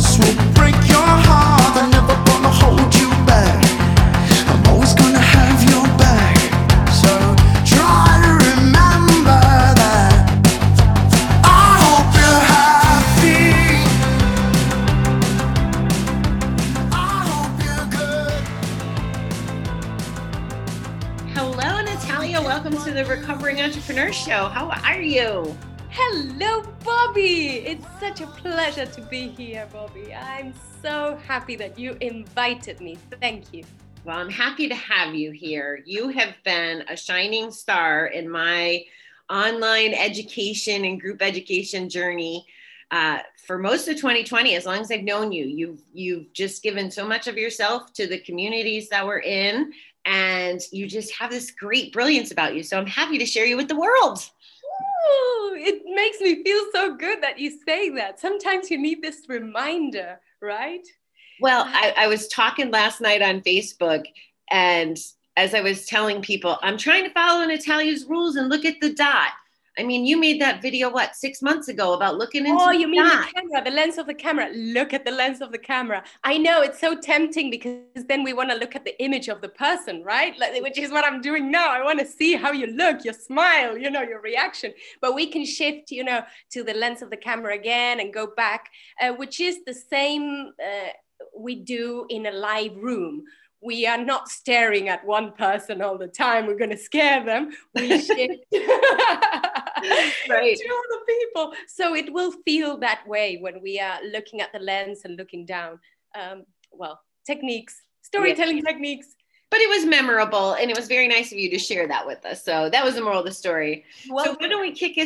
else will break your heart. I'm never gonna hold you back. I'm always gonna have your back. So try to remember that. I hope you're happy. I hope you're good. Hello, Natalia. Welcome to the Recovering Entrepreneur Show. How are you? Hello, Bobby. It's such a pleasure to be here, Bobby. I'm so happy that you invited me. Thank you. Well, I'm happy to have you here. You have been a shining star in my online education and group education journey for most of 2020. As long as I've known you, you've just given so much of yourself to the communities that we're in, and you just have this great brilliance about you. So I'm happy to share you with the world. Ooh, it makes me feel so good that you say that. Sometimes you need this reminder, right? Well, I was talking last night on Facebook, and as I was telling people, I'm trying to follow Natalia's rules and look at the dot. I mean, you made that video, 6 months ago about looking into the dot. Oh, you mean the camera, the lens of the camera. Look at the lens of the camera. I know, it's so tempting because then we want to look at the image of the person, right? Like, which is what I'm doing now. I want to see how you look, your smile, you know, your reaction. But we can shift, you know, to the lens of the camera again and go back, which is the same we do in a live room. We are not staring at one person all the time. We're going to scare them. We shift right. to other people. So it will feel that way when we are looking at the lens and looking down. Techniques, storytelling techniques. But it was memorable, and it was very nice of you to share that with us. So that was the moral of the story. Well, so why don't we kick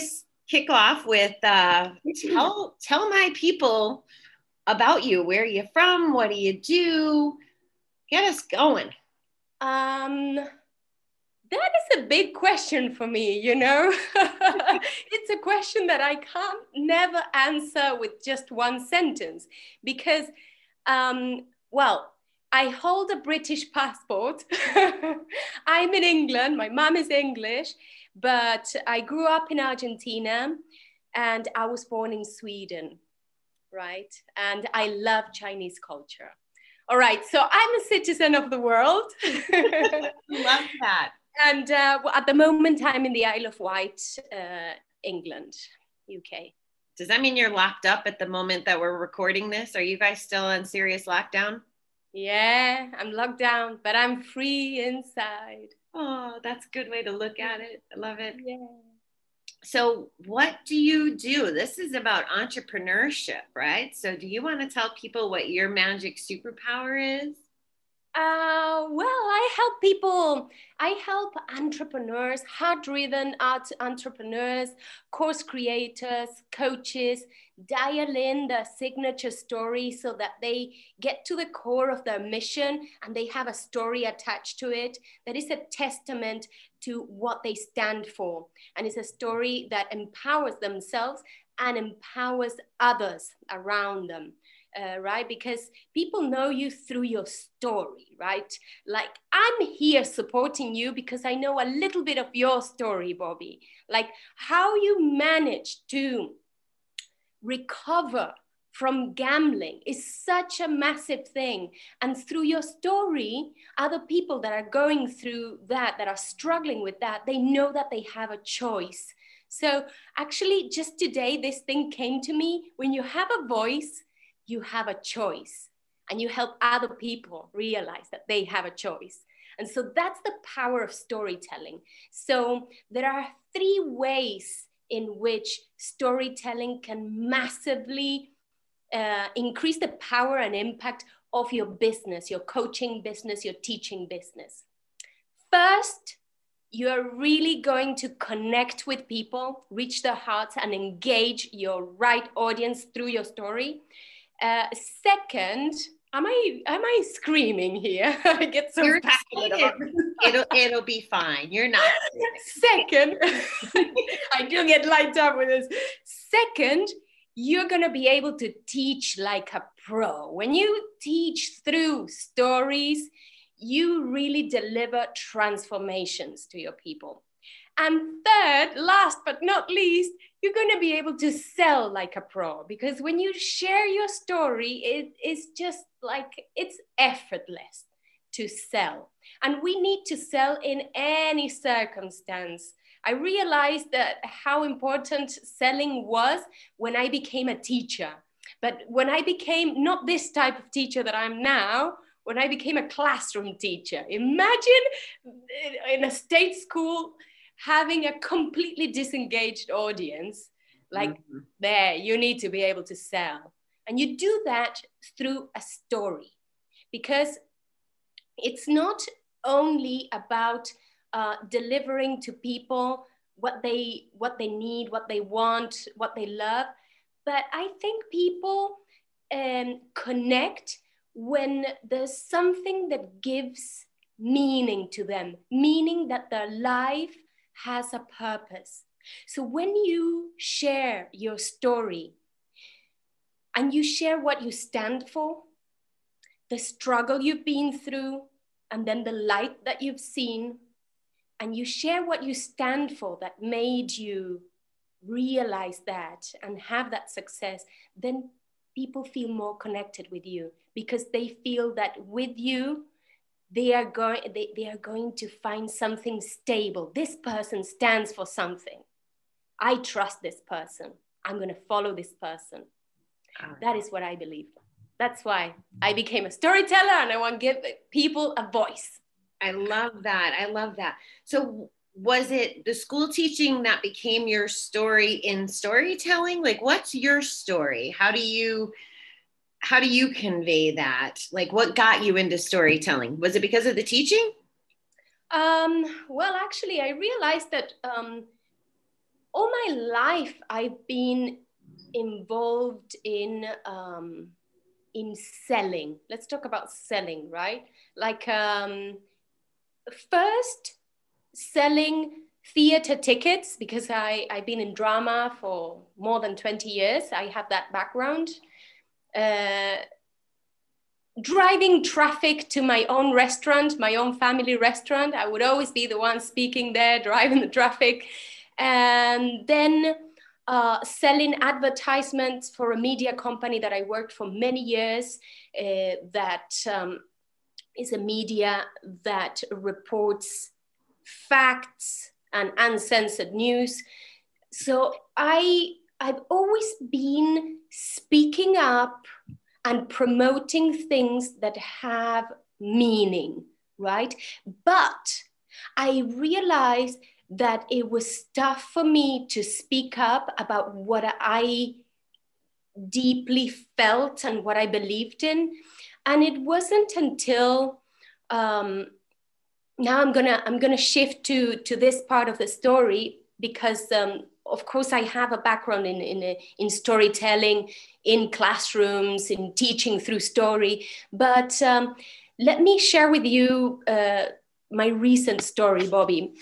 off with tell my people about you. Where are you from? What do you do? Get us going. That is a big question for me, you know. It's a question that I can't never answer with just one sentence because, I hold a British passport. I'm in England. My mom is English, but I grew up in Argentina and I was born in Sweden, right? And I love Chinese culture. All right, so I'm a citizen of the world. Love that. And at the moment, I'm in the Isle of Wight, England, UK. Does that mean you're locked up at the moment that we're recording this? Are you guys still on serious lockdown? Yeah, I'm locked down, but I'm free inside. Oh, that's a good way to look at it. I love it. Yeah. So what do you do? This is about entrepreneurship, right? So do you want to tell people what your magic superpower is? I help people. I help entrepreneurs, heart-driven art entrepreneurs, course creators, coaches, dial in their signature story so that they get to the core of their mission and they have a story attached to it that is a testament to what they stand for. And it's a story that empowers themselves and empowers others around them. Right? Because people know you through your story, right? Like, I'm here supporting you because I know a little bit of your story, Bobby. Like, how you managed to recover from gambling is such a massive thing. And through your story, other people that are going through that are struggling with that, they know that they have a choice. So actually, just today, this thing came to me. When you have a voice, you have a choice, and you help other people realize that they have a choice. And so that's the power of storytelling. So there are three ways in which storytelling can massively increase the power and impact of your business, your coaching business, your teaching business. First, you're really going to connect with people, reach their hearts, and engage your right audience through your story. Second, am I screaming here? I get so passionate about it. It'll be fine. You're not. Second, I do get lighted up with this. Second, you're going to be able to teach like a pro. When you teach through stories, you really deliver transformations to your people. And third, last but not least, you're going to be able to sell like a pro, because when you share your story, it is just like, it's effortless to sell. And we need to sell in any circumstance. I realized that how important selling was when I became a teacher. But when I became not this type of teacher that I'm now, when I became a classroom teacher, imagine in a state school having a completely disengaged audience, like there, you need to be able to sell. And you do that through a story, because it's not only about delivering to people what they need, what they want, what they love, but I think people connect when there's something that gives meaning to them, meaning that their life has a purpose. So when you share your story and you share what you stand for, the struggle you've been through, and then the light that you've seen, and you share what you stand for that made you realize that and have that success, then people feel more connected with you, because they feel that with you, they are going to find something stable. This person stands for something. I trust this person. I'm going to follow this person. That is what I believe. That's why I became a storyteller, and I want to give people a voice. I love that. I love that. So was it the school teaching that became your story in storytelling? Like, what's your story? How do you convey that? Like, what got you into storytelling? Was it because of the teaching? Well, actually, I realized that all my life I've been involved in selling. Let's talk about selling, right? Like, first selling theater tickets, because I've been in drama for more than 20 years. I have that background. Driving traffic to my own restaurant, my own family restaurant. I would always be the one speaking there, driving the traffic. And then selling advertisements for a media company that I worked for many years, that is a media that reports facts and uncensored news. So I've always been speaking up and promoting things that have meaning, right? But I realized that it was tough for me to speak up about what I deeply felt and what I believed in. And it wasn't until now I'm gonna shift to this part of the story, because of course, I have a background in storytelling, in classrooms, in teaching through story. But let me share with you my recent story, Bobby,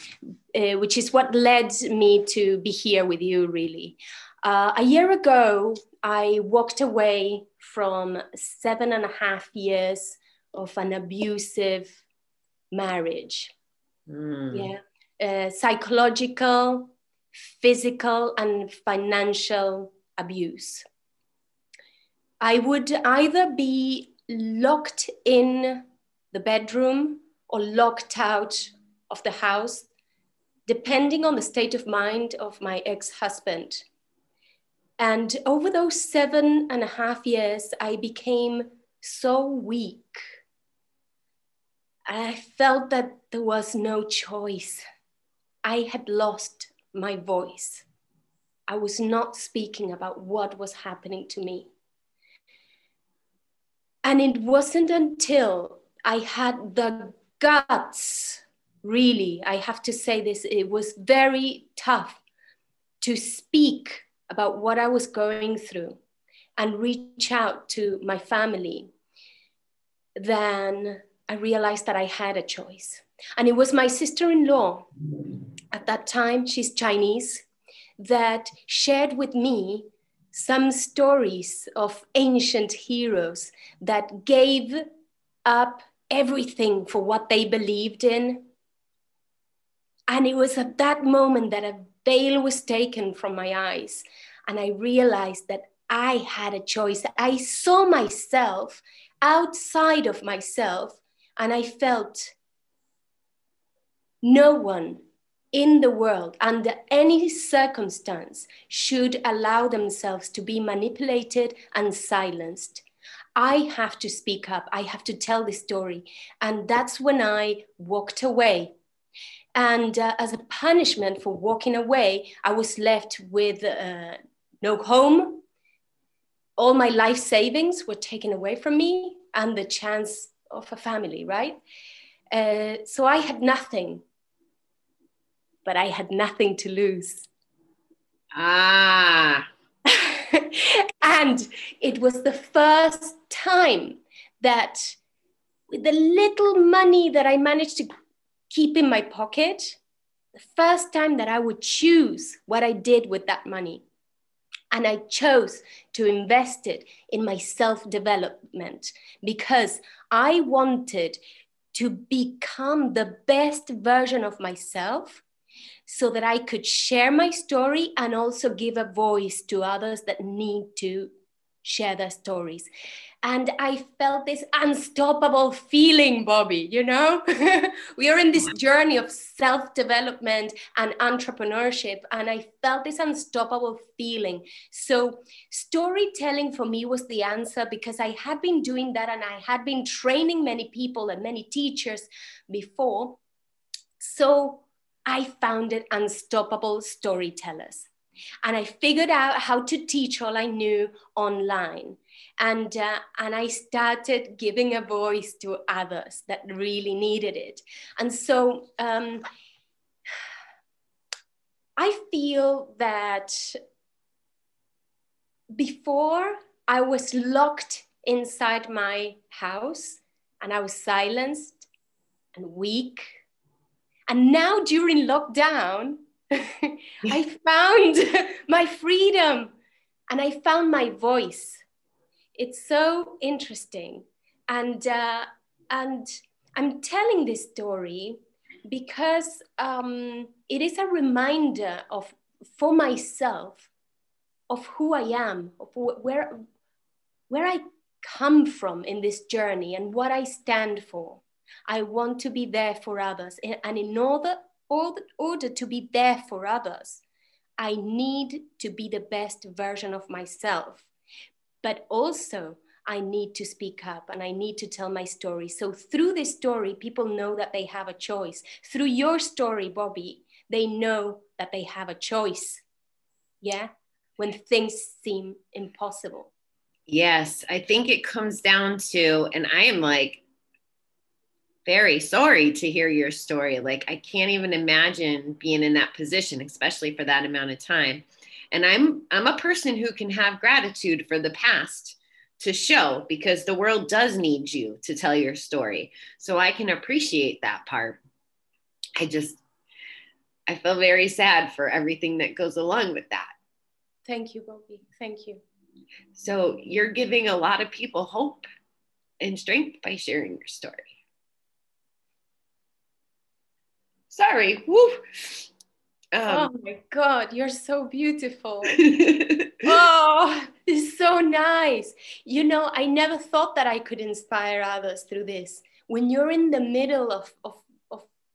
which is what led me to be here with you, really. A year ago, I walked away from 7.5 years of an abusive marriage. Psychological, physical and financial abuse. I would either be locked in the bedroom or locked out of the house, depending on the state of mind of my ex-husband. And over those 7.5 years, I became so weak. I felt that there was no choice. I had lost my voice. I was not speaking about what was happening to me. And it wasn't until I had the guts, really, I have to say this, it was very tough to speak about what I was going through and reach out to my family, then I realized that I had a choice. And it was my sister-in-law, at that time, she's Chinese, that shared with me some stories of ancient heroes that gave up everything for what they believed in And it was at that moment that a veil was taken from my eyes. And I realized that I had a choice. I saw myself outside of myself, and I felt no one in the world under any circumstance should allow themselves to be manipulated and silenced. I have to speak up. I have to tell the story. And that's when I walked away. And as a punishment for walking away, I was left with no home. All my life savings were taken away from me and the chance of a family, right? So I had nothing, but I had nothing to lose. Ah. And it was the first time that with the little money that I managed to keep in my pocket, the first time that I would choose what I did with that money. And I chose to invest it in my self-development because I wanted to become the best version of myself so that I could share my story and also give a voice to others that need to share their stories. And I felt this unstoppable feeling, Bobby, you know? We are in this journey of self-development and entrepreneurship, and I felt this unstoppable feeling. So storytelling for me was the answer because I had been doing that and I had been training many people and many teachers before. So I founded Unstoppable Storytellers. And I figured out how to teach all I knew online. And I started giving a voice to others that really needed it. And so I feel that before I was locked inside my house and I was silenced and weak. And now during lockdown, I found my freedom and I found my voice. It's so interesting. And I'm telling this story because it is a reminder of, for myself, of who I am, of where I come from in this journey and what I stand for. I want to be there for others. And in order to be there for others, I need to be the best version of myself. But also, I need to speak up and I need to tell my story. So through this story, people know that they have a choice. Through your story, Bobby, they know that they have a choice. Yeah? When things seem impossible. Yes, I think it comes down to, and I am like, very sorry to hear your story. Like, I can't even imagine being in that position, especially for that amount of time. And I'm a person who can have gratitude for the past to show because the world does need you to tell your story. So I can appreciate that part. I feel very sad for everything that goes along with that. Thank you, Bobby. Thank you. So you're giving a lot of people hope and strength by sharing your story. Sorry. Woo. Oh my God, you're so beautiful. Oh, it's so nice. You know, I never thought that I could inspire others through this. When you're in the middle of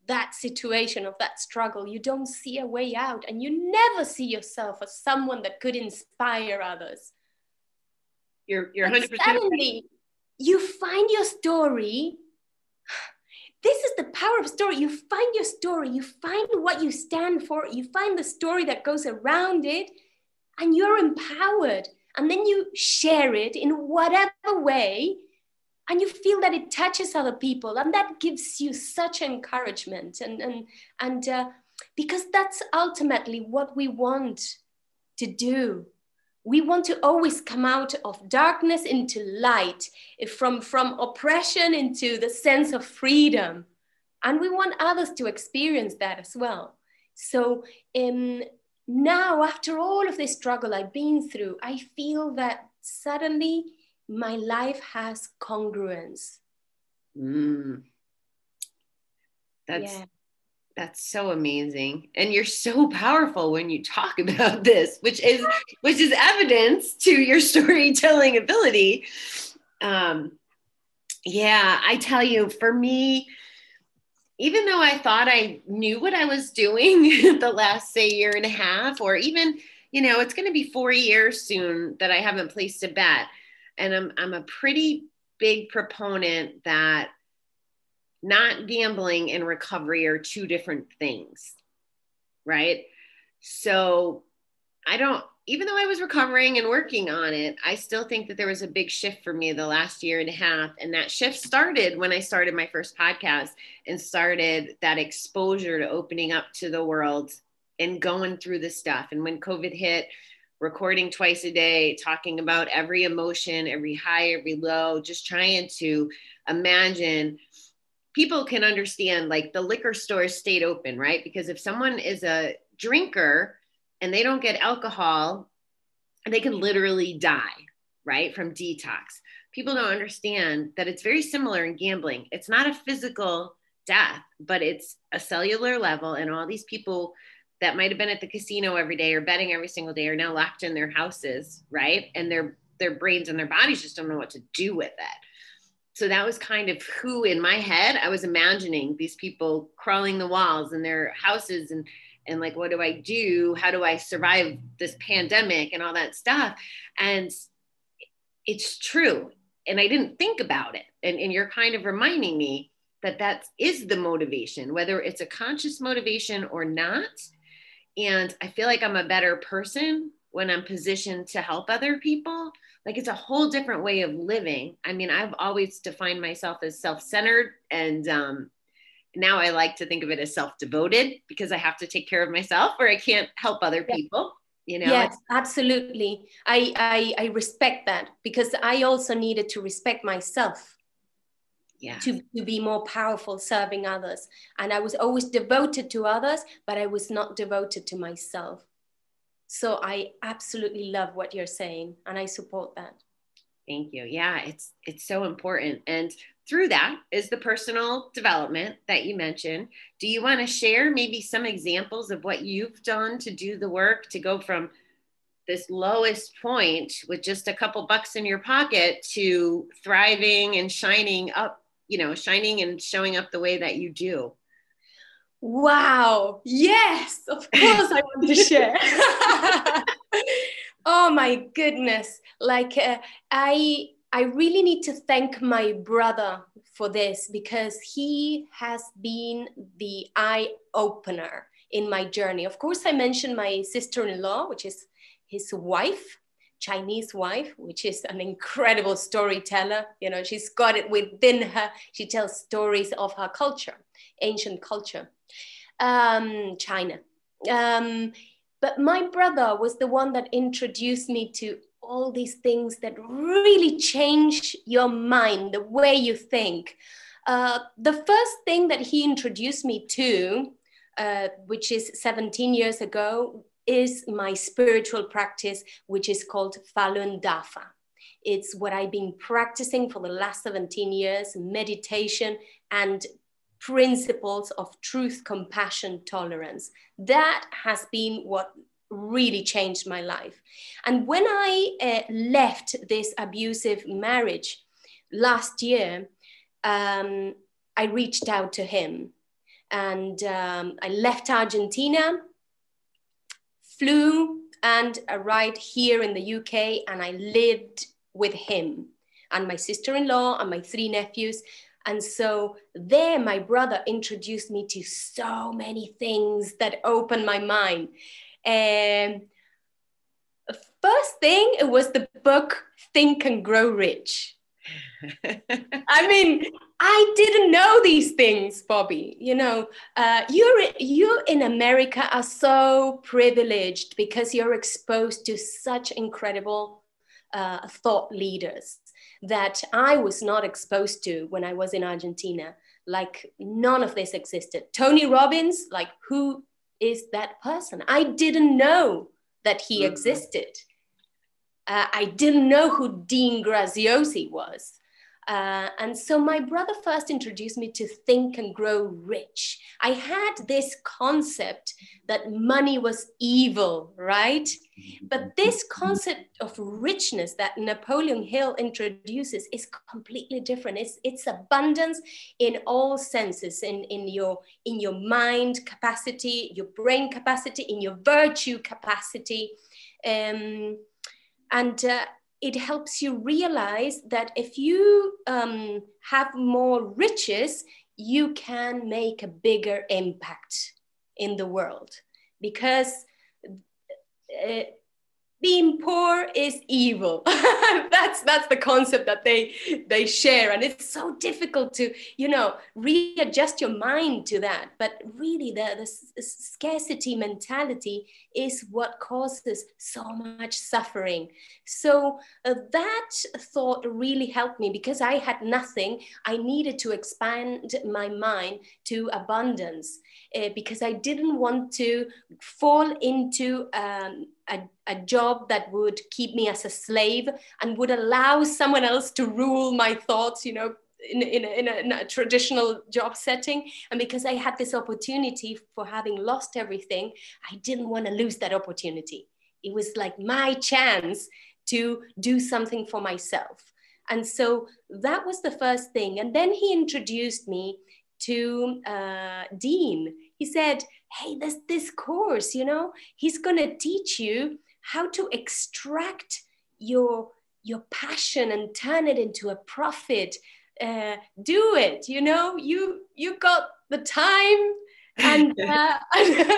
that situation, of that struggle, you don't see a way out and you never see yourself as someone that could inspire others. You're 100%. Suddenly, you find your story. This is the power of story. You find your story, you find what you stand for, you find the story that goes around it, and you're empowered. And then you share it in whatever way, and you feel that it touches other people. And that gives you such encouragement. And because that's ultimately what we want to do. We want to always come out of darkness into light, from oppression into the sense of freedom. And we want others to experience that as well. So now, after all of this struggle I've been through, I feel that suddenly my life has congruence. Mm. That's, yeah. That's so amazing. And you're so powerful when you talk about this, which is evidence to your storytelling ability. Yeah, I tell you, for me, even though I thought I knew what I was doing the last, say, year and a half, or even, you know, it's going to be 4 years soon that I haven't placed a bet. And I'm a pretty big proponent that not gambling and recovery are two different things, right? So even though I was recovering and working on it, I still think that there was a big shift for me the last year and a half. And that shift started when I started my first podcast and started that exposure to opening up to the world and going through the stuff. And when COVID hit, recording twice a day, talking about every emotion, every high, every low, just trying to imagine people can understand, like, the liquor stores stayed open, right? Because if someone is a drinker and they don't get alcohol, they can literally die, right? From detox. People don't understand that it's very similar in gambling. It's not a physical death, but it's a cellular level. And all these people that might've been at the casino every day or betting every single day are now locked in their houses, right? And their brains and their bodies just don't know what to do with it. So that was kind of who, in my head, I was imagining these people crawling the walls in their houses and like, what do I do? How do I survive this pandemic and all that stuff? And it's true. And I didn't think about it. And you're kind of reminding me that is the motivation, whether it's a conscious motivation or not. And I feel like I'm a better person when I'm positioned to help other people. Like, it's a whole different way of living. I mean, I've always defined myself as self-centered, and now I like to think of it as self-devoted, because I have to take care of myself or I can't help other people, you know? Yes, absolutely. I respect that, because I also needed to respect myself. Yeah. To be more powerful serving others. And I was always devoted to others, but I was not devoted to myself. So I absolutely love what you're saying, and I support that. Thank you. Yeah, it's so important. And through that is the personal development that you mentioned. Do you want to share maybe some examples of what you've done to do the work to go from this lowest point with just a couple bucks in your pocket to thriving and shining up? You know, shining and showing up the way that you do. Wow. Yes, of course I want to share. Oh my goodness. Like, I really need to thank my brother for this, because he has been the eye opener in my journey. Of course, I mentioned my sister-in-law, which is his wife, Chinese wife, which is an incredible storyteller. You know, she's got it within her. She tells stories of her culture, ancient culture, China. But my brother was the one that introduced me to all these things that really change your mind, the way you think. The first thing that he introduced me to, which is 17 years ago, is my spiritual practice, which is called Falun Dafa. It's what I've been practicing for the last 17 years, meditation and principles of truth, compassion, tolerance. That has been what really changed my life. And when I left this abusive marriage last year, I reached out to him, and I left Argentina, flew and arrived here in the UK, and I lived with him and my sister-in-law and my 3 nephews. And so there, my brother introduced me to so many things that opened my mind. First thing, it was the book, Think and Grow Rich. I mean, I didn't know these things, Bobby. You know, you in America are so privileged because you're exposed to such incredible thought leaders that I was not exposed to when I was in Argentina. Like, none of this existed. Tony Robbins, like, who is that person? I didn't know that he existed. I didn't know who Dean Graziosi was. And so my brother first introduced me to Think and Grow Rich. I had this concept that money was evil, right? But this concept of richness that Napoleon Hill introduces is completely different. It's abundance in all senses, in your mind capacity, your brain capacity, in your virtue capacity. It helps you realize that if you have more riches, you can make a bigger impact in the world, because being poor is evil. That's the concept that they share, and it's so difficult to readjust your mind to that. But really, the scarcity mentality is what causes so much suffering. So that thought really helped me, because I had nothing. I needed to expand my mind to abundance, because I didn't want to fall into a job that would keep me as a slave and would allow someone else to rule my thoughts, in a traditional job setting. And because I had this opportunity for having lost everything, I didn't want to lose that opportunity. It was like my chance to do something for myself. And so that was the first thing. And then he introduced me to Dean. He said, hey, there's this course, he's going to teach you how to extract your passion and turn it into a profit. Do it, you got the time. And whatever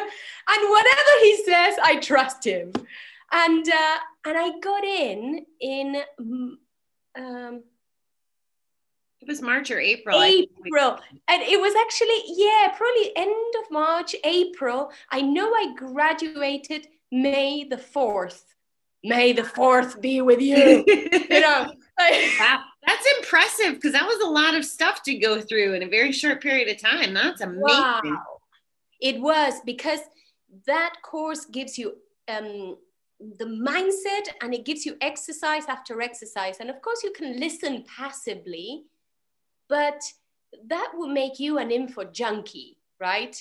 he says, I trust him. And I got in it was March or April. April. And it was actually, probably end of March, April. I know I graduated May the 4th. May the 4th be with you. Wow. That's impressive, because that was a lot of stuff to go through in a very short period of time. That's amazing. Wow. It was, because that course gives you the mindset, and it gives you exercise after exercise. And of course, you can listen passively, but that will make you an info junkie, right?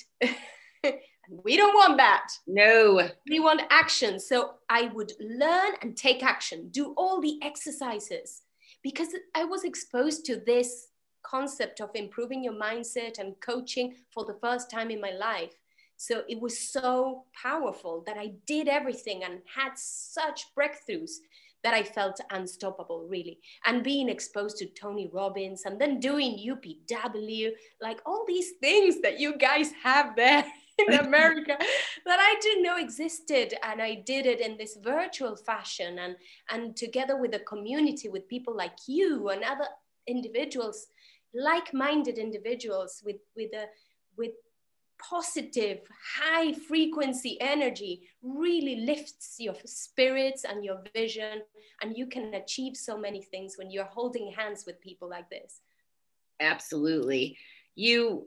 We don't want that. No. We want action. So I would learn and take action, do all the exercises, because I was exposed to this concept of improving your mindset and coaching for the first time in my life. So it was so powerful that I did everything and had such breakthroughs that I felt unstoppable, really. And being exposed to Tony Robbins, and then doing UPW, like all these things that you guys have there in America that I didn't know existed. And I did it in this virtual fashion, and together with a community, with people like you and other individuals, like-minded individuals with positive, high frequency energy, really lifts your spirits and your vision, and you can achieve so many things when you're holding hands with people like this. Absolutely. You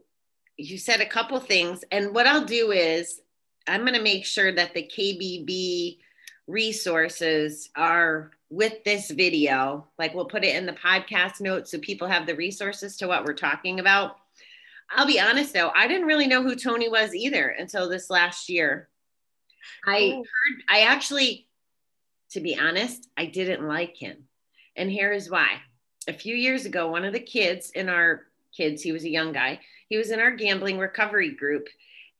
said a couple things, and what I'll do is I'm going to make sure that the KBB resources are with this video. Like, we'll put it in the podcast notes so people have the resources to what we're talking about. I'll be honest though, I didn't really know who Tony was either until this last year. To be honest, I didn't like him. And here is why. A few years ago, one of the kids, he was a young guy, he was in our gambling recovery group,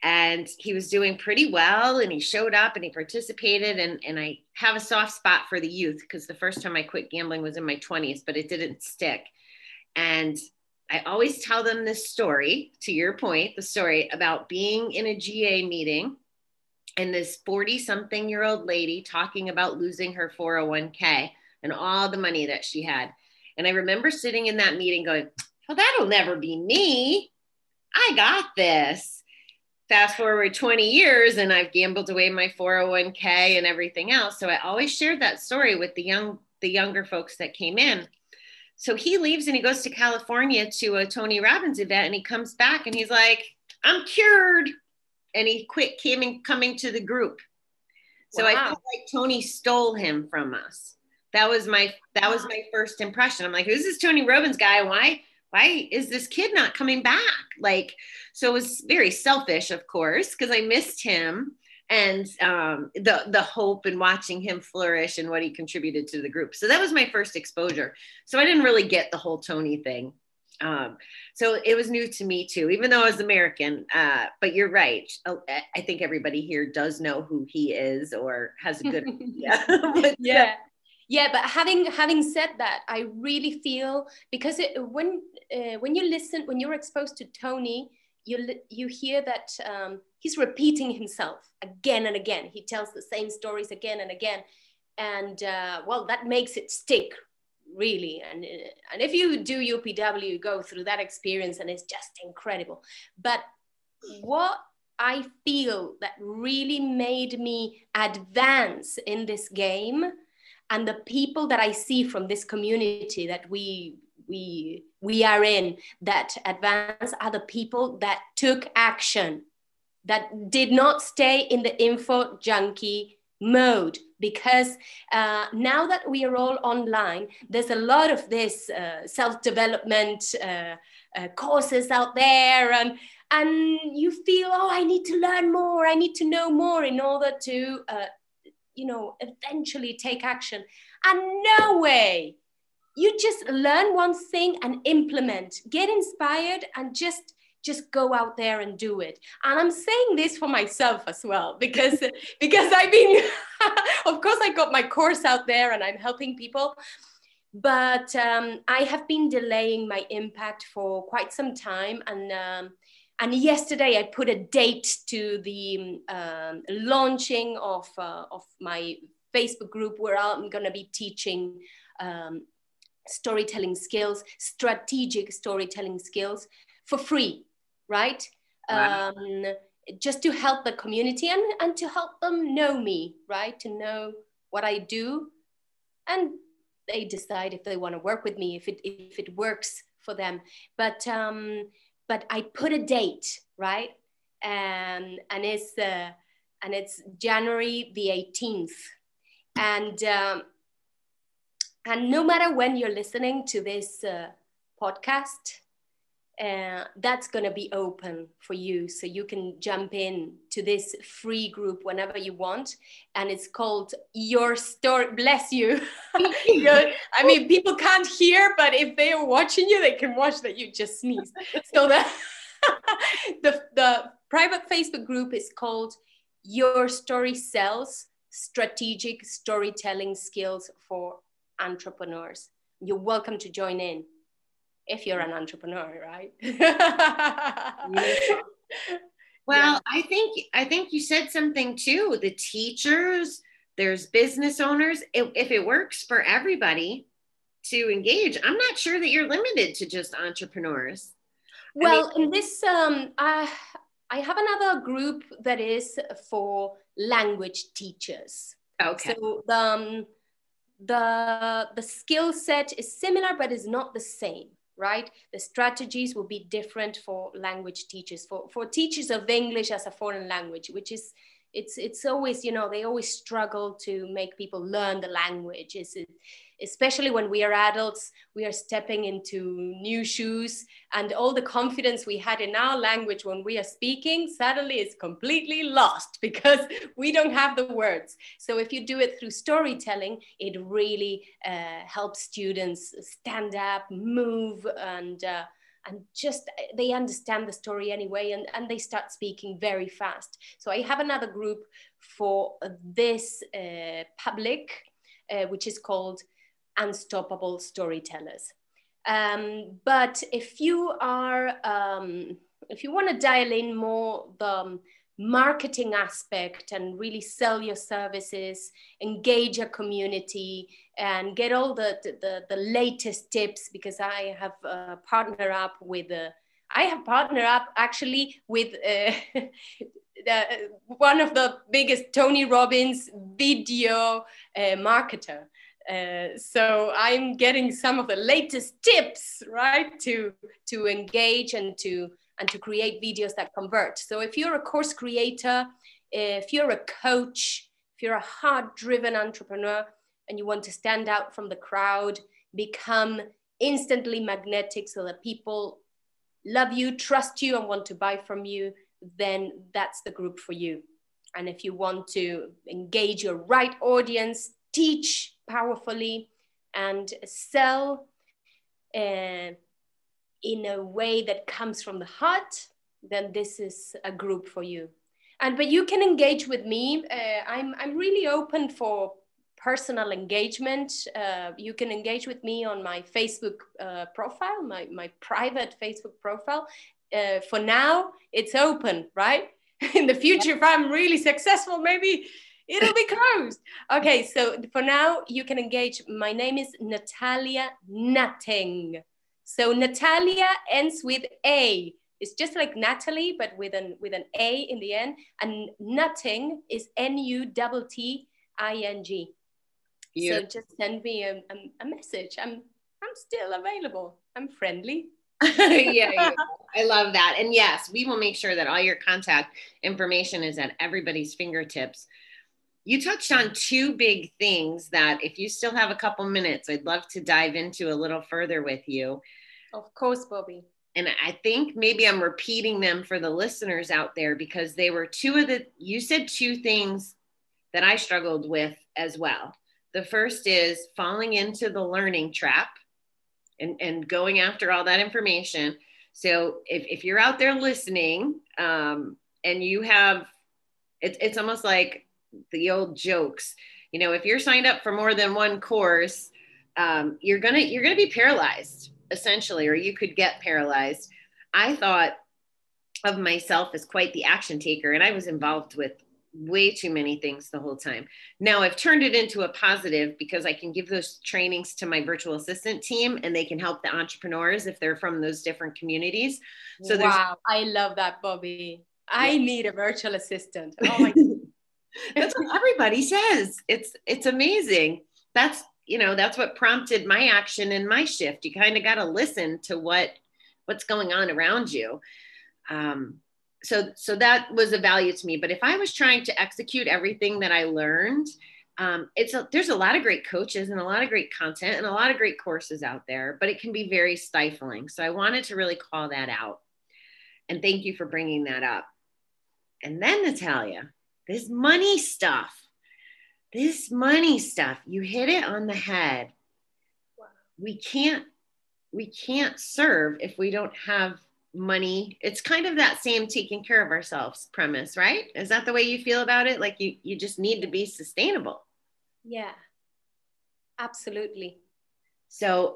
and he was doing pretty well, and he showed up and he participated. And I have a soft spot for the youth, because the first time I quit gambling was in my 20s, but it didn't stick. And I always tell them this story, to your point, the story about being in a GA meeting and this 40-something-year-old lady talking about losing her 401k and all the money that she had. And I remember sitting in that meeting going, well, that'll never be me. I got this. Fast forward 20 years and I've gambled away my 401k and everything else. So I always shared that story with the younger folks that came in. So he leaves and he goes to California to a Tony Robbins event, and he comes back and he's like, I'm cured. And he quit coming to the group. So wow. I feel like Tony stole him from us. That was my first impression. I'm like, who's this Tony Robbins guy? Why is this kid not coming back? Like, so it was very selfish, of course, because I missed him and the hope and watching him flourish and what he contributed to the group. So that was my first exposure. So I didn't really get the whole Tony thing. So it was new to me too, even though I was American, but you're right. I think everybody here does know who he is or has a good idea. Yeah, but having said that, I really feel, because when you're exposed to Tony, you hear that he's repeating himself again and again. He tells the same stories again and again, and well, that makes it stick, really. And if you do UPW, you go through that experience, and it's just incredible. But what I feel that really made me advance in this game, and the people that I see from this community that we are in that advance, are the people that took action, that did not stay in the info junkie mode. Because now that we are all online, there's a lot of this self-development courses out there, and you feel, oh, I need to learn more, I need to know more in order to eventually take action. And no way. You just learn one thing and implement, get inspired, and just go out there and do it. And I'm saying this for myself as well, because I've been, of course I got my course out there and I'm helping people, but I have been delaying my impact for quite some time. And yesterday I put a date to the launching of my Facebook group, where I'm going to be teaching storytelling skills, strategic storytelling skills, for free, right? Wow. Just to help the community and to help them know me, right? To know what I do, and they decide if they want to work with me, if it works for them. But I put a date, right? And it's January the 18th. And no matter when you're listening to this podcast, that's gonna be open for you. So you can jump in to this free group whenever you want. And it's called Your Story, bless you. I mean, people can't hear, but if they are watching you, they can watch that you just sneezed. So the private Facebook group is called Your Story Sells, Strategic Storytelling Skills for Entrepreneurs. You're welcome to join in if you're an entrepreneur, right? Well, yeah. I think you said something too. The teachers, there's business owners. If it works for everybody to engage, I'm not sure that you're limited to just entrepreneurs. Well, in this, I have another group that is for language teachers. Okay. So the skill set is similar, but is not the same. Right? The strategies will be different for language teachers, for teachers of English as a foreign language, which is, it's always, they always struggle to make people learn the language. Especially when we are adults, we are stepping into new shoes, and all the confidence we had in our language when we are speaking suddenly is completely lost because we don't have the words. So if you do it through storytelling, it really helps students stand up, move, and just they understand the story anyway, and they start speaking very fast. So I have another group for this public, which is called Unstoppable Storytellers. But if you want to dial in more the marketing aspect and really sell your services, engage a community, and get all the latest tips, because I have partnered up actually with one of the biggest Tony Robbins video marketer. So I'm getting some of the latest tips, right, to engage and to create videos that convert. So if you're a course creator, if you're a coach, if you're a hard-driven entrepreneur, and you want to stand out from the crowd, become instantly magnetic so that people love you, trust you, and want to buy from you, then that's the group for you. And if you want to engage your right audience, teach powerfully, and sell in a way that comes from the heart, then this is a group for you. But you can engage with me. I'm really open for personal engagement. You can engage with me on my Facebook profile, my private Facebook profile. For now, it's open, right? In the future, if I'm really successful, maybe it'll be closed. Okay, so for now, you can engage. My name is Natalia Nutting. So Natalia ends with A. It's just like Natalie, but with an A in the end. And Nutting is Nutting. So just send me a message. I'm still available. I'm friendly. Yeah, I love that. And yes, we will make sure that all your contact information is at everybody's fingertips. You touched on two big things that, if you still have a couple minutes, I'd love to dive into a little further with you. Of course, Bobby. And I think maybe I'm repeating them for the listeners out there, because they were you said two things that I struggled with as well. The first is falling into the learning trap and going after all that information. So if you're out there listening and you have, it's almost like the old jokes, you know, if you're signed up for more than one course, you're gonna be paralyzed, essentially, or you could get paralyzed. I thought of myself as quite the action taker, and I was involved with way too many things the whole time. Now I've turned it into a positive, because I can give those trainings to my virtual assistant team, and they can help the entrepreneurs if they're from those different communities. So wow, I love that, Bobby. I need a virtual assistant. Oh my God. That's what everybody says. It's amazing. That's what prompted my action and my shift. You kind of got to listen to what's going on around you. So that was a value to me. But if I was trying to execute everything that I learned, there's a lot of great coaches and a lot of great content and a lot of great courses out there, but it can be very stifling. So I wanted to really call that out. And thank you for bringing that up. And then, Natalia, this money stuff, you hit it on the head. Wow. We can't serve if we don't have money. It's kind of that same taking care of ourselves premise, right? Is that the way you feel about it? Like you just need to be sustainable. Yeah, absolutely. So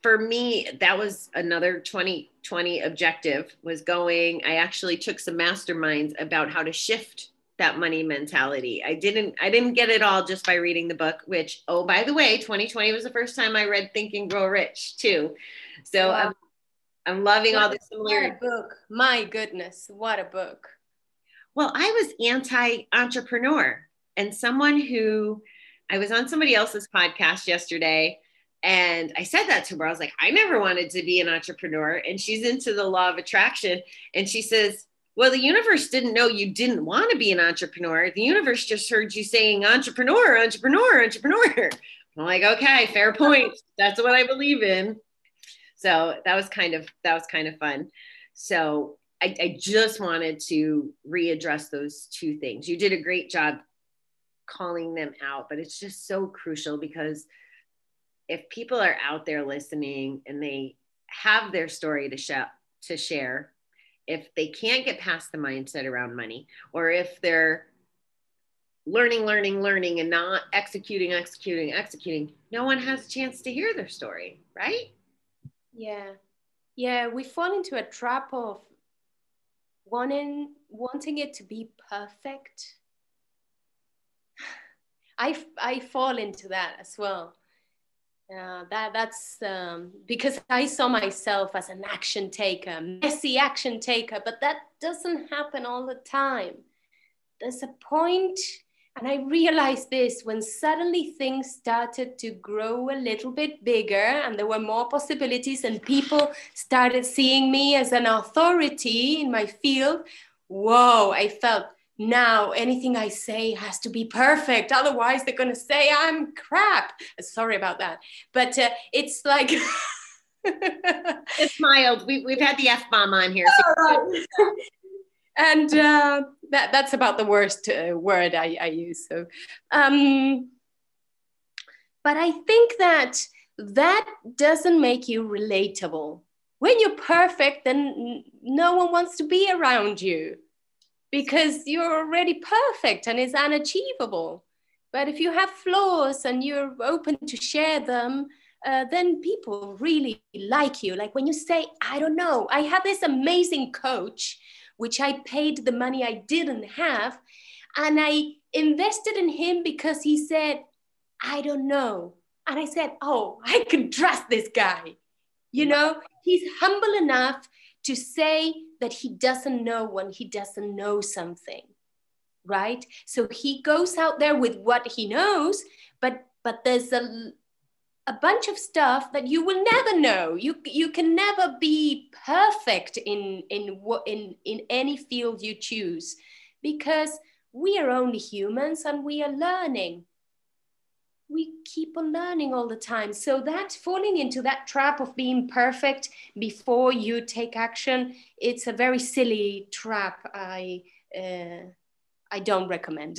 for me, that was another 2020 objective was going. I actually took some masterminds about how to shift that money mentality. I didn't get it all just by reading the book, which, oh, by the way, 2020 was the first time I read Think and Grow Rich too. So wow. I'm loving all the similarities. What a book. My goodness, what a book. Well, I was anti-entrepreneur, and I was on somebody else's podcast yesterday, and I said that to her. I was like, I never wanted to be an entrepreneur. And she's into the law of attraction. And she says, well, the universe didn't know you didn't want to be an entrepreneur. The universe just heard you saying entrepreneur, entrepreneur, entrepreneur. I'm like, okay, fair point. That's what I believe in. So that was kind of fun. So I just wanted to readdress those two things. You did a great job calling them out, but it's just so crucial, because if people are out there listening and they have their story to share, if they can't get past the mindset around money, or if they're learning and not executing, no one has a chance to hear their story, right? Yeah, we fall into a trap of wanting it to be perfect. I fall into that as well. That's because I saw myself as an action taker, messy action taker, but that doesn't happen all the time. There's a point, and I realized this when suddenly things started to grow a little bit bigger, and there were more possibilities, and people started seeing me as an authority in my field. Whoa, I felt now anything I say has to be perfect. Otherwise, they're going to say I'm crap. Sorry about that. But it's like... It's mild. We've had the F-bomb on here. So. And that's about the worst word I use. So, but I think that doesn't make you relatable. When you're perfect, then no one wants to be around you because you're already perfect and it's unachievable. But if you have flaws and you're open to share them, then people really like you. Like when you say, I don't know, I have this amazing coach, which I paid the money I didn't have, and I invested in him because he said, I don't know. And I said, oh, I can trust this guy. You know, he's humble enough to say that he doesn't know when he doesn't know something, right? So he goes out there with what he knows, but there's a bunch of stuff that you will never know. You can never be perfect in any field you choose, because we are only humans and we are learning. We keep on learning all the time. So that falling into that trap of being perfect before you take action, it's a very silly trap. I don't recommend.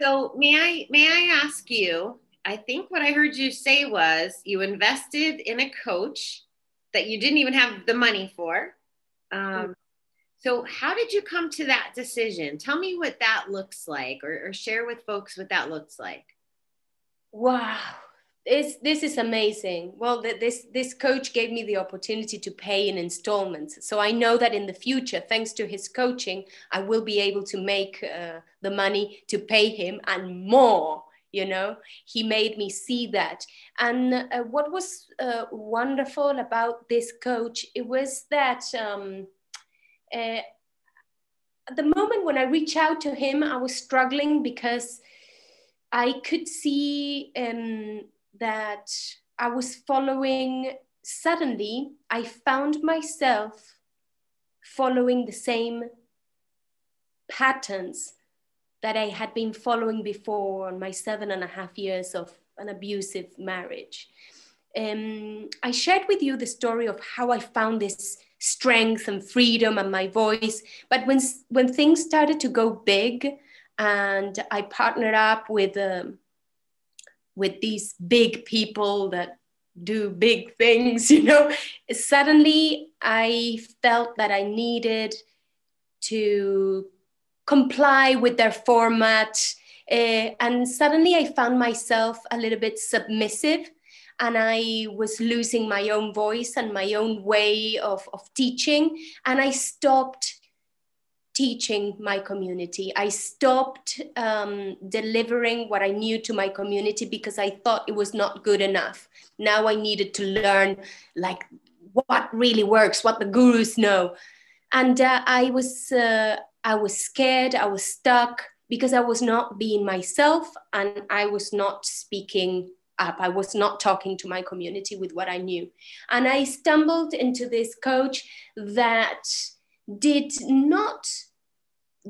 So may I ask you? I think what I heard you say was you invested in a coach that you didn't even have the money for. So how did you come to that decision? Tell me what that looks like, or share with folks what that looks like. Wow, this is amazing. Well, this coach gave me the opportunity to pay in installments. So I know that in the future, thanks to his coaching, I will be able to make the money to pay him and more. You know, he made me see that. And what was wonderful about this coach, it was that at the moment when I reached out to him, I was struggling because I could see that I was following, suddenly I found myself following the same patterns that I had been following before on my 7.5 years of an abusive marriage. I shared with you the story of how I found this strength and freedom and my voice. But when things started to go big and I partnered up with these big people that do big things, you know, suddenly I felt that I needed to comply with their format. And suddenly I found myself a little bit submissive, and I was losing my own voice and my own way of teaching. And I stopped teaching my community. I stopped delivering what I knew to my community because I thought it was not good enough. Now I needed to learn like what really works, what the gurus know. And I was scared, I was stuck because I was not being myself and I was not speaking up. I was not talking to my community with what I knew. And I stumbled into this coach that did not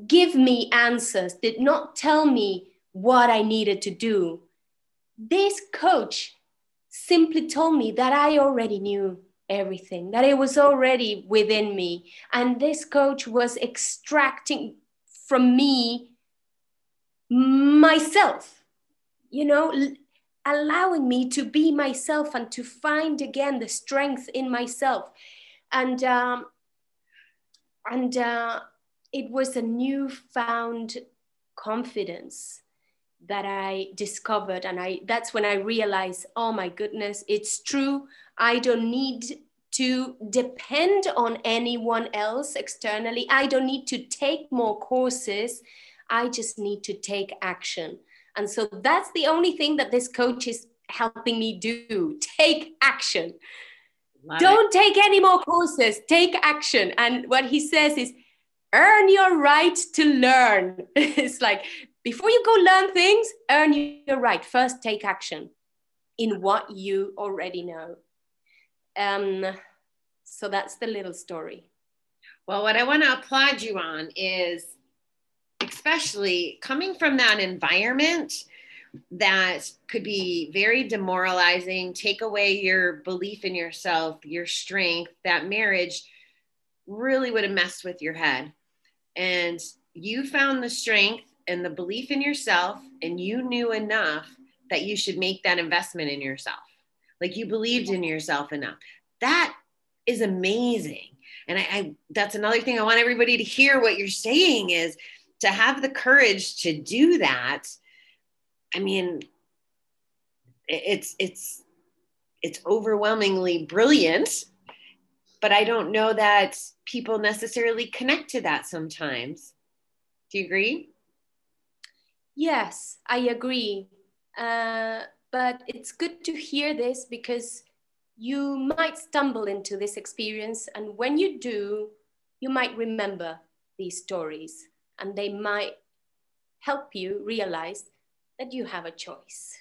give me answers, did not tell me what I needed to do. This coach simply told me that I already knew everything, that it was already within me. And this coach was extracting from me myself, you know, allowing me to be myself and to find again the strength in myself. And it was a newfound confidence that I discovered. And that's when I realized, oh my goodness, it's true. I don't need to depend on anyone else externally. I don't need to take more courses. I just need to take action. And so that's the only thing that this coach is helping me do, take action. Don't take any more courses, take action. And what he says is, earn your right to learn. It's like, before you go learn things, earn your right. First, take action in what you already know. So that's the little story. Well, what I want to applaud you on is, especially coming from that environment that could be very demoralizing, take away your belief in yourself, your strength, that marriage really would have messed with your head. And you found the strength and the belief in yourself, and you knew enough that you should make that investment in yourself. Like, you believed in yourself enough. That is amazing. And I that's another thing I want everybody to hear, what you're saying is to have the courage to do that. I mean, it's overwhelmingly brilliant, but I don't know that people necessarily connect to that sometimes. Do you agree? Yes, I agree. But it's good to hear this, because you might stumble into this experience, and when you do, you might remember these stories, and they might help you realize that you have a choice.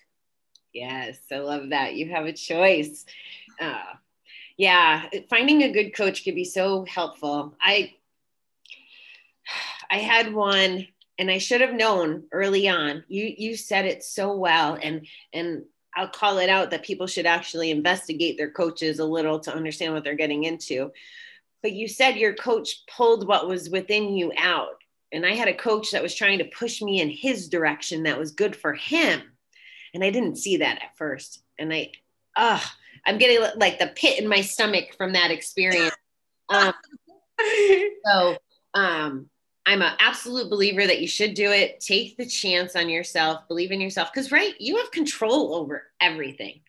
Yes, I love that. You have a choice. Yeah, finding a good coach could be so helpful. I had one, and I should have known early on. You said it so well, and I'll call it out that people should actually investigate their coaches a little to understand what they're getting into. But you said your coach pulled what was within you out. And I had a coach that was trying to push me in his direction that was good for him. And I didn't see that at first. And I'm getting like the pit in my stomach from that experience. I'm an absolute believer that you should do it. Take the chance on yourself, believe in yourself. Because, right, you have control over everything.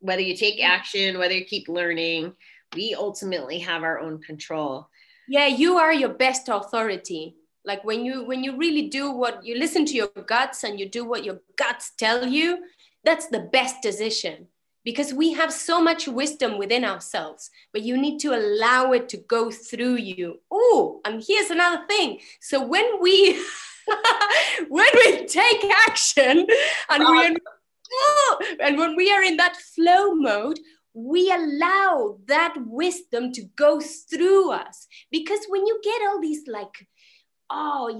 Whether you take action, whether you keep learning, we ultimately have our own control. Yeah, you are your best authority. Like, when you really do what you listen to your guts and you do what your guts tell you, that's the best decision. Because we have so much wisdom within ourselves, but you need to allow it to go through you. Oh, and here's another thing. So when we, when we take action and when we are in that flow mode, we allow that wisdom to go through us. Because when you get all these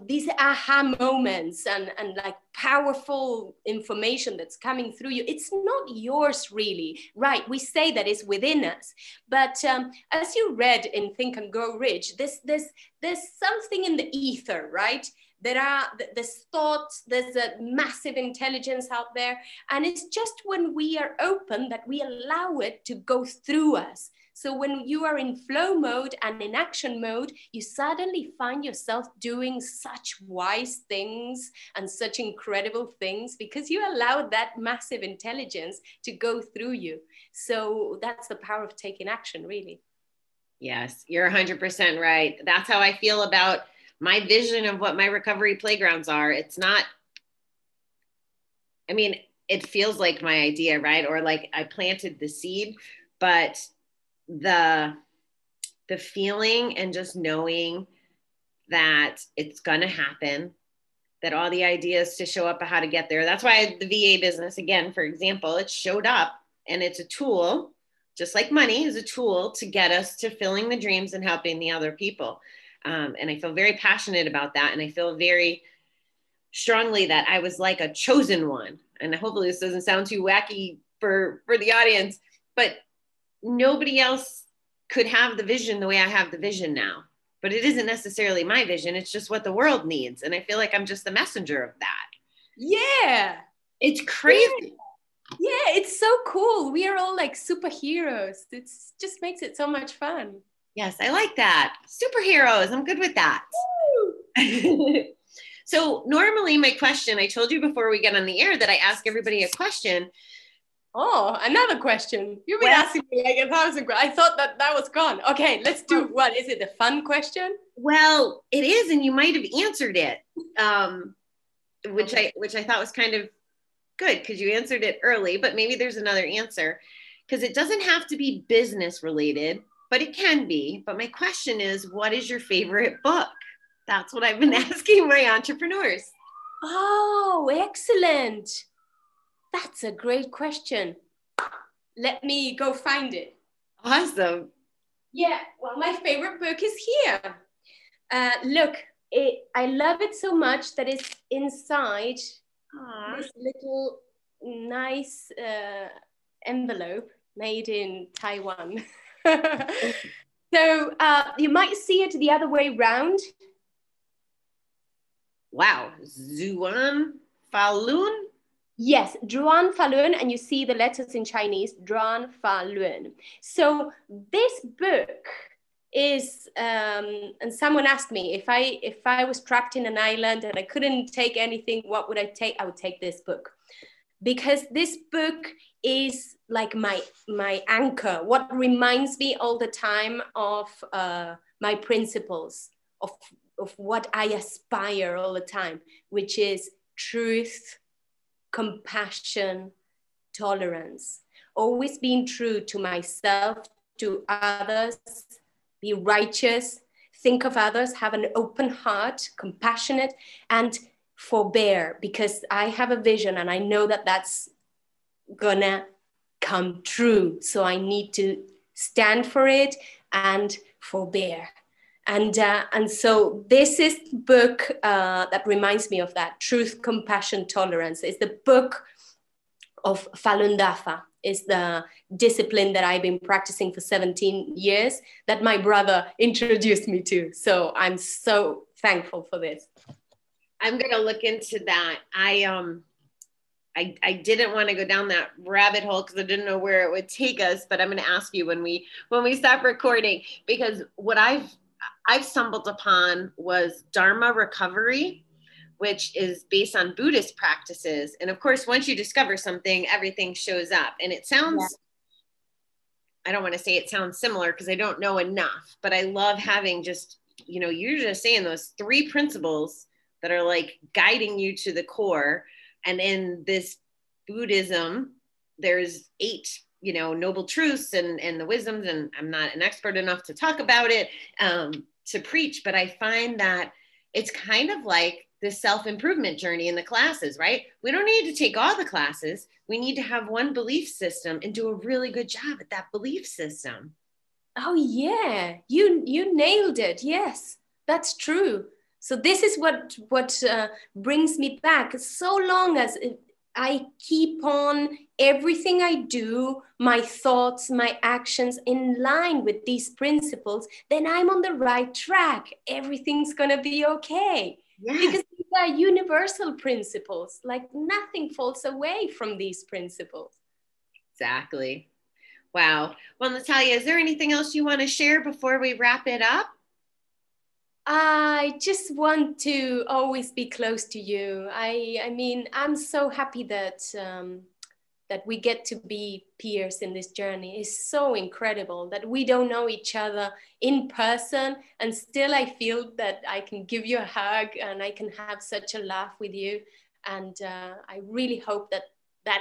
these aha moments and like powerful information that's coming through you, it's not yours really, right? We say that it's within us, but as you read in Think and Grow Rich, there's something in the ether, right? There's thoughts, there's a massive intelligence out there. And it's just when we are open that we allow it to go through us. So when you are in flow mode and in action mode, you suddenly find yourself doing such wise things and such incredible things, because you allowed that massive intelligence to go through you. So that's the power of taking action, really. Yes, you're 100% right. That's how I feel about my vision of what my recovery playgrounds are. It's not, I mean, it feels like my idea, right? Or like I planted the seed, but the feeling and just knowing that it's gonna happen, that all the ideas to show up of how to get there. That's why the VA business, again, for example, it showed up, and it's a tool, just like money is a tool to get us to filling the dreams and helping the other people. And I feel very passionate about that. And I feel very strongly that I was like a chosen one. And hopefully this doesn't sound too wacky for the audience, but nobody else could have the vision the way I have the vision now, but it isn't necessarily my vision. It's just what the world needs. And I feel like I'm just the messenger of that. Yeah. It's crazy. Yeah. It's so cool. We are all like superheroes. It just makes it so much fun. Yes. I like that. Superheroes. I'm good with that. So normally my question, I told you before we get on the air that I ask everybody a question. Oh, another question. You've been asking me like 1,000. I thought that was gone. Okay, let's do what? Is it a fun question? Well, it is, and you might have answered it, which I thought was kind of good because you answered it early, but maybe there's another answer, because it doesn't have to be business related, but it can be. But my question is, what is your favorite book? That's what I've been asking my entrepreneurs. Oh, excellent. That's a great question. Let me go find it. Awesome. Yeah, well, my favorite book is here. Look, I love it so much that it's inside this little nice envelope made in Taiwan. So you might see it the other way round. Wow, Zhuan Falun? Yes, Zhuan Falun, and you see the letters in Chinese, Zhuan Falun. So this book is, and someone asked me, if I was trapped in an island and I couldn't take anything, what would I take? I would take this book. Because this book is like my anchor, what reminds me all the time of my principles, of what I aspire all the time, which is truth, compassion, tolerance, always being true to myself, to others, be righteous, think of others, have an open heart, compassionate, and forbear, because I have a vision and I know that that's gonna come true. So I need to stand for it and forbear. And so this is the book that reminds me of that, Truth, Compassion, Tolerance. It's the book of Falun Dafa. It's the discipline that I've been practicing for 17 years that my brother introduced me to. So I'm so thankful for this. I'm going to look into that. I didn't want to go down that rabbit hole because I didn't know where it would take us, but I'm going to ask you when we stop recording, because what I've stumbled upon was Dharma recovery, which is based on Buddhist practices. And of course, once you discover something, everything shows up. And it sounds, yeah. I don't want to say it sounds similar because I don't know enough, but I love having just, you know, you're just saying those three principles that are like guiding you to the core. And in this Buddhism, there's 8, you know, noble truths and the wisdoms, and I'm not an expert enough to talk about it, to preach, but I find that it's kind of like the self-improvement journey in the classes, right? We don't need to take all the classes. We need to have one belief system and do a really good job at that belief system. Oh yeah, you nailed it. Yes, that's true. So this is what brings me back. So long as I keep on everything I do, my thoughts, my actions in line with these principles, then I'm on the right track. Everything's gonna be okay. Yes. Because these are universal principles, like nothing falls away from these principles. Exactly. Wow. Well, Natalia, is there anything else you want to share before we wrap it up? I just want to always be close to you. I mean, I'm so happy that we get to be peers in this journey. It's so incredible that we don't know each other in person, and still I feel that I can give you a hug and I can have such a laugh with you. And I really hope that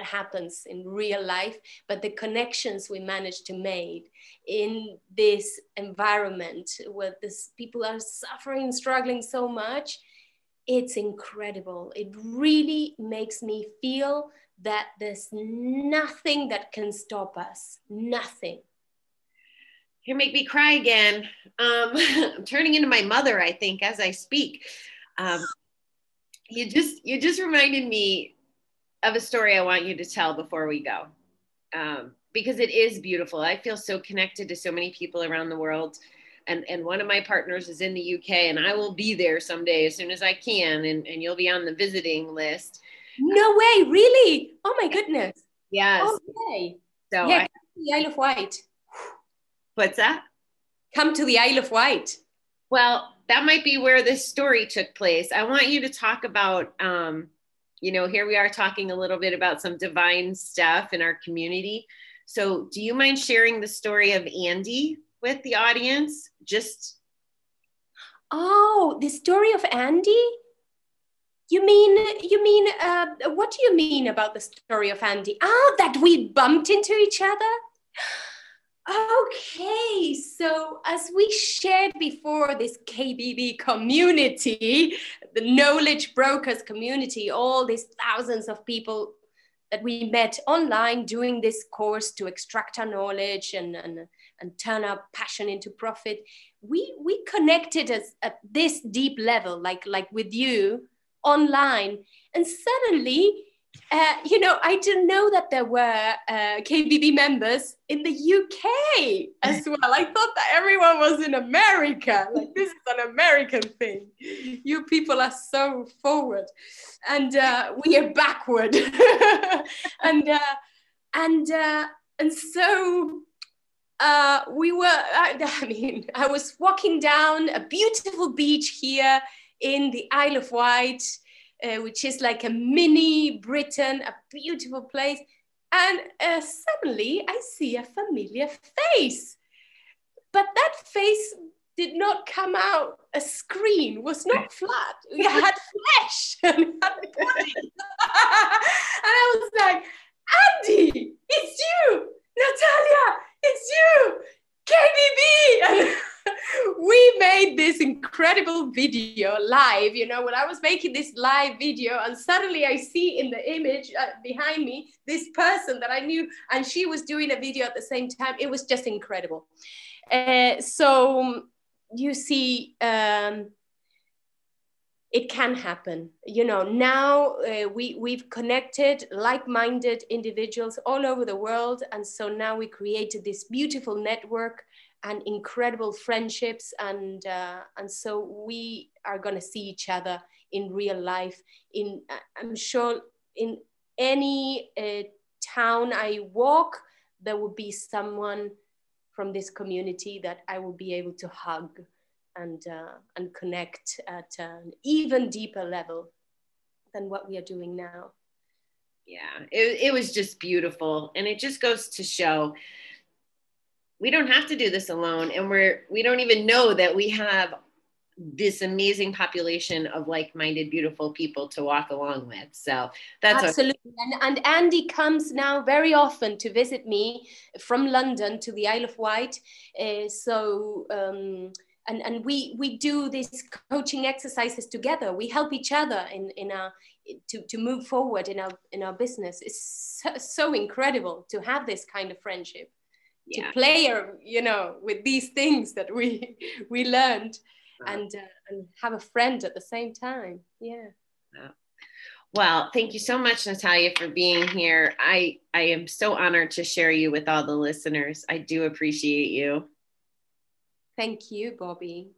happens in real life, but the connections we manage to make in this environment where these people are suffering, struggling so much, it's incredible. It really makes me feel that there's nothing that can stop us, nothing. You make me cry again. I'm turning into my mother, I think, as I speak. You just reminded me of a story I want you to tell before we go, because it is beautiful. I feel so connected to so many people around the world. And one of my partners is in the UK, and I will be there someday as soon as I can. And you'll be on the visiting list. No way, really? Oh my goodness. Yes. Okay. So yeah, come to the Isle of Wight. What's that? Come to the Isle of Wight. Well, that might be where this story took place. I want you to talk about, you know, here we are talking a little bit about some divine stuff in our community. So do you mind sharing the story of Andy with the audience? Oh, the story of Andy? You mean, what do you mean about the story of Andy? Oh, that we bumped into each other? Okay, so as we shared before, this KBB community, the knowledge brokers community, all these thousands of people that we met online doing this course to extract our knowledge and turn our passion into profit. We connected at this deep level, like with you online. And suddenly, I didn't know that there were KBB members in the UK as well. I thought that everyone was in America. Like, this is an American thing. You people are so forward, and we are backward. and so we were. I was walking down a beautiful beach here in the Isle of Wight, which is like a mini Britain, a beautiful place. And suddenly I see a familiar face. But that face did not come out a screen, was not flat. It had flesh and had body. And I was like, Andy, it's you. Natalia, it's you. KBB. We made this incredible video live, when I was making this live video, and suddenly I see in the image behind me, this person that I knew, and she was doing a video at the same time. It was just incredible. So you see, it can happen. Now we've connected like-minded individuals all over the world. And so now we created this beautiful network and incredible friendships, and so we are going to see each other in real life. I'm sure in any town I walk, there will be someone from this community that I will be able to hug and connect at an even deeper level than what we are doing now. Yeah, it was just beautiful, and it just goes to show. We don't have to do this alone, and we don't even know that we have this amazing population of like-minded, beautiful people to walk along with. So that's absolutely. And Andy comes now very often to visit me from London to the Isle of Wight. And we do these coaching exercises together. We help each other to move forward in our business. It's so incredible to have this kind of friendship. Yeah. To play, with these things that we learned, wow. and have a friend at the same time. Yeah. Wow. Well, thank you so much, Natalia, for being here. I am so honored to share you with all the listeners. I do appreciate you. Thank you, Bobby.